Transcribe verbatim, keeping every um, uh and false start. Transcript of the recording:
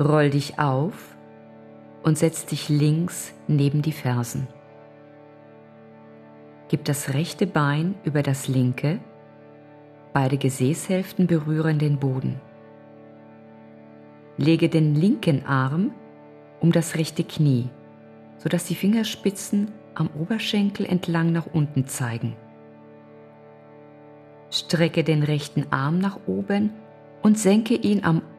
roll dich auf und setz dich links neben die Fersen. Gib das rechte Bein über das linke, beide Gesäßhälften berühren den Boden. Lege den linken Arm um das rechte Knie, sodass die Fingerspitzen am Oberschenkel entlang nach unten zeigen. Strecke den rechten Arm nach oben und senke ihn am Oberschenkel.